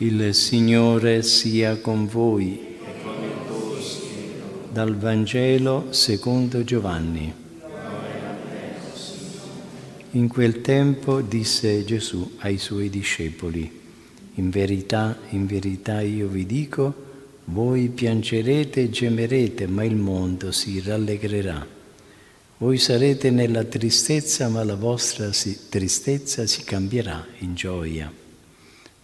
Il Signore sia con voi. Dal Vangelo secondo Giovanni. In quel tempo disse Gesù ai suoi discepoli: in verità io vi dico, voi piangerete e gemerete, ma il mondo si rallegrerà. Voi sarete nella tristezza, ma la vostra tristezza si cambierà in gioia.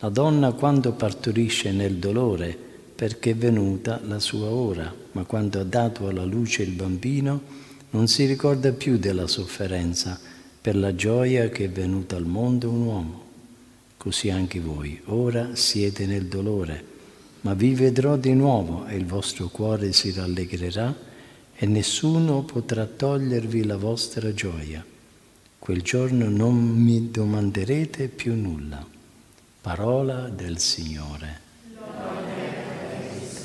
La donna quando partorisce nel dolore, perché è venuta la sua ora, ma quando ha dato alla luce il bambino, non si ricorda più della sofferenza per la gioia che è venuta al mondo un uomo. Così anche voi, ora siete nel dolore, ma vi vedrò di nuovo e il vostro cuore si rallegrerà e nessuno potrà togliervi la vostra gioia. Quel giorno non mi domanderete più nulla. Parola del Signore.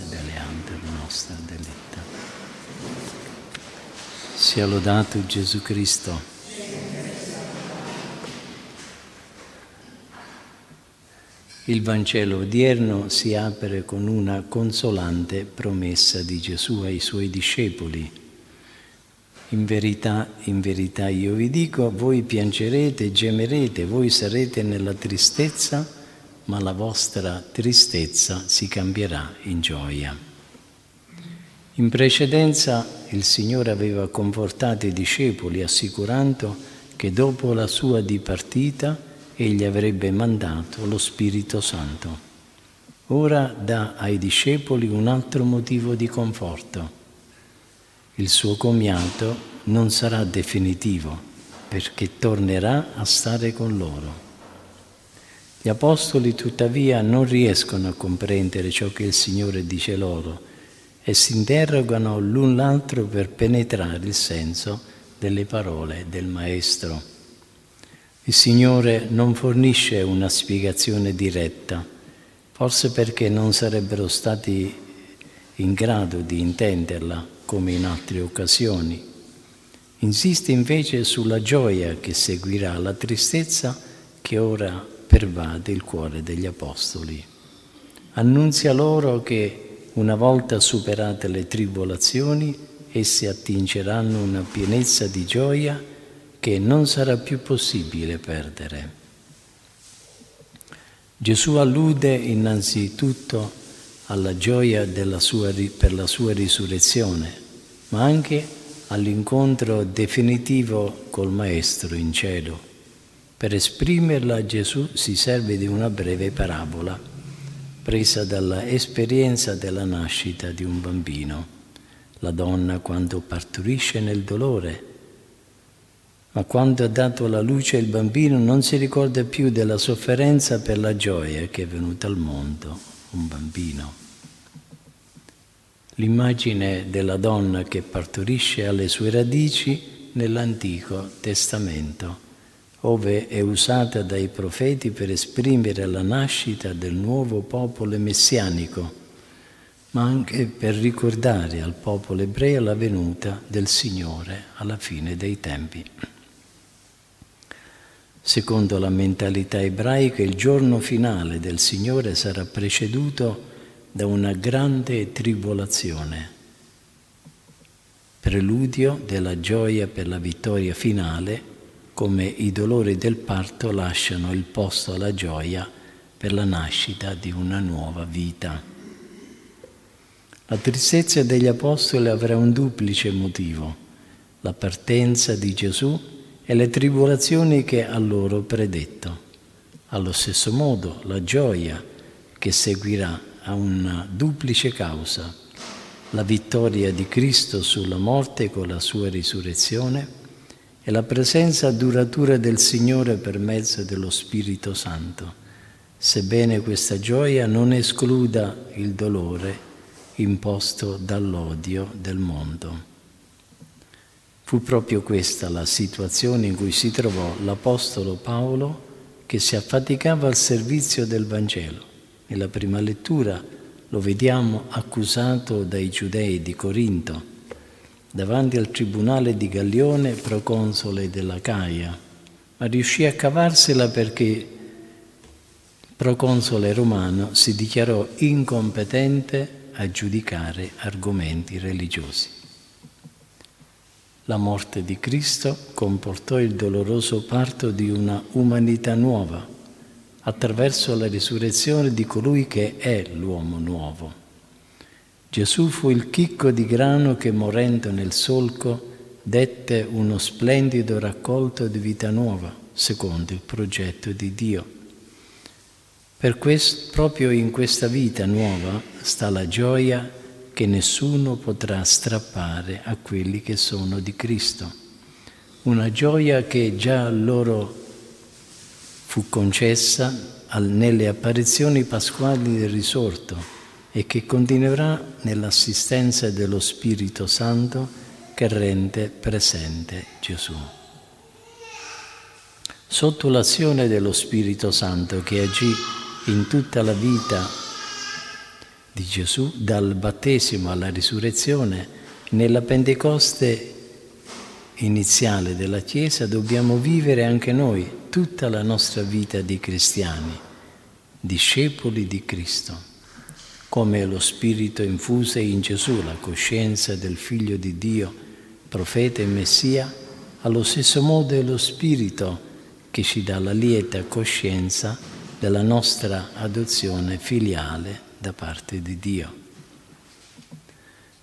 Deleante nostra delitta. Sia lodato Gesù Cristo. Il Vangelo odierno si apre con una consolante promessa di Gesù ai suoi discepoli. In verità io vi dico, voi piangerete e gemerete, voi sarete nella tristezza, ma la vostra tristezza si cambierà in gioia. In precedenza il Signore aveva confortato i discepoli assicurando che dopo la sua dipartita egli avrebbe mandato lo Spirito Santo. Ora dà ai discepoli un altro motivo di conforto. Il suo commiato non sarà definitivo perché tornerà a stare con loro. Gli apostoli tuttavia non riescono a comprendere ciò che il Signore dice loro e si interrogano l'un l'altro per penetrare il senso delle parole del Maestro. Il Signore non fornisce una spiegazione diretta, forse perché non sarebbero stati in grado di intenderla come in altre occasioni. Insiste invece sulla gioia che seguirà la tristezza che ora pervade il cuore degli apostoli. Annunzia loro che una volta superate le tribolazioni, essi attingeranno una pienezza di gioia che non sarà più possibile perdere. Gesù allude innanzitutto alla gioia per la sua risurrezione, ma anche all'incontro definitivo col Maestro in cielo. Per esprimerla Gesù si serve di una breve parabola, presa dalla esperienza della nascita di un bambino. La donna quando partorisce nel dolore, ma quando ha dato alla luce il bambino non si ricorda più della sofferenza per la gioia che è venuta al mondo, un bambino. L'immagine della donna che partorisce ha le sue radici nell'Antico Testamento, ove è usata dai profeti per esprimere la nascita del nuovo popolo messianico, ma anche per ricordare al popolo ebreo la venuta del Signore alla fine dei tempi. Secondo la mentalità ebraica, il giorno finale del Signore sarà preceduto da una grande tribolazione, preludio della gioia per la vittoria finale, come i dolori del parto lasciano il posto alla gioia per la nascita di una nuova vita. La tristezza degli apostoli avrà un duplice motivo: la partenza di Gesù e le tribolazioni che ha loro predetto. Allo stesso modo, la gioia che seguirà ha una duplice causa: la vittoria di Cristo sulla morte con la sua risurrezione e la presenza duratura del Signore per mezzo dello Spirito Santo, sebbene questa gioia non escluda il dolore imposto dall'odio del mondo. Fu proprio questa la situazione in cui si trovò l'Apostolo Paolo, che si affaticava al servizio del Vangelo. Nella prima lettura lo vediamo accusato dai giudei di Corinto, davanti al tribunale di Gallione, proconsole dell'Acaia, ma riuscì a cavarsela perché proconsole romano, si dichiarò incompetente a giudicare argomenti religiosi. La morte di Cristo comportò il doloroso parto di una umanità nuova, attraverso la risurrezione di colui che è l'uomo nuovo. Gesù fu il chicco di grano che, morendo nel solco, dette uno splendido raccolto di vita nuova, secondo il progetto di Dio. Per questo, proprio in questa vita nuova sta la gioia che nessuno potrà strappare a quelli che sono di Cristo. Una gioia che già a loro fu concessa nelle apparizioni pasquali del risorto e che continuerà nell'assistenza dello Spirito Santo che rende presente Gesù. Sotto l'azione dello Spirito Santo che agì in tutta la vita di Gesù, dal battesimo alla risurrezione, nella Pentecoste iniziale della Chiesa dobbiamo vivere anche noi tutta la nostra vita di cristiani, discepoli di Cristo, come lo Spirito infuse in Gesù la coscienza del Figlio di Dio, profeta e Messia. Allo stesso modo è lo Spirito che ci dà la lieta coscienza della nostra adozione filiale da parte di Dio.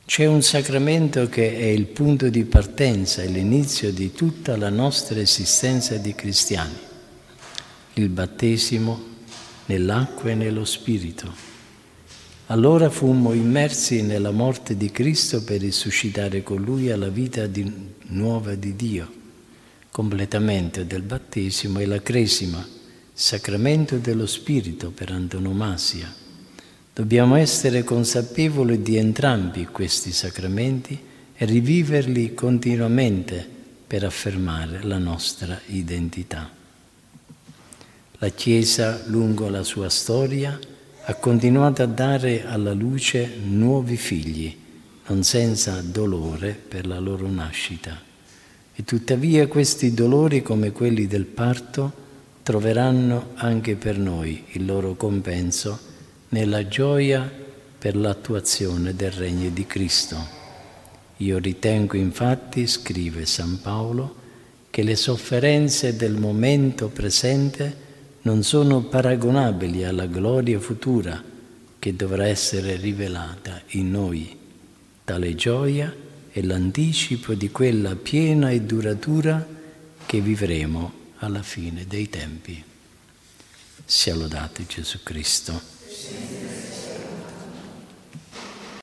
C'è un sacramento che è il punto di partenza e l'inizio di tutta la nostra esistenza di cristiani, il battesimo nell'acqua e nello Spirito. Allora fummo immersi nella morte di Cristo per risuscitare con Lui alla vita nuova di Dio, completamento del battesimo e la Cresima, sacramento dello Spirito per antonomasia. Dobbiamo essere consapevoli di entrambi questi sacramenti e riviverli continuamente per affermare la nostra identità. La Chiesa, lungo la sua storia, ha continuato a dare alla luce nuovi figli, non senza dolore per la loro nascita. E tuttavia questi dolori, come quelli del parto, troveranno anche per noi il loro compenso nella gioia per l'attuazione del Regno di Cristo. Io ritengo infatti, scrive San Paolo, che le sofferenze del momento presente non sono paragonabili alla gloria futura che dovrà essere rivelata in noi. Tale gioia è l'anticipo di quella piena e duratura che vivremo alla fine dei tempi. Sia lodato Gesù Cristo. Amen.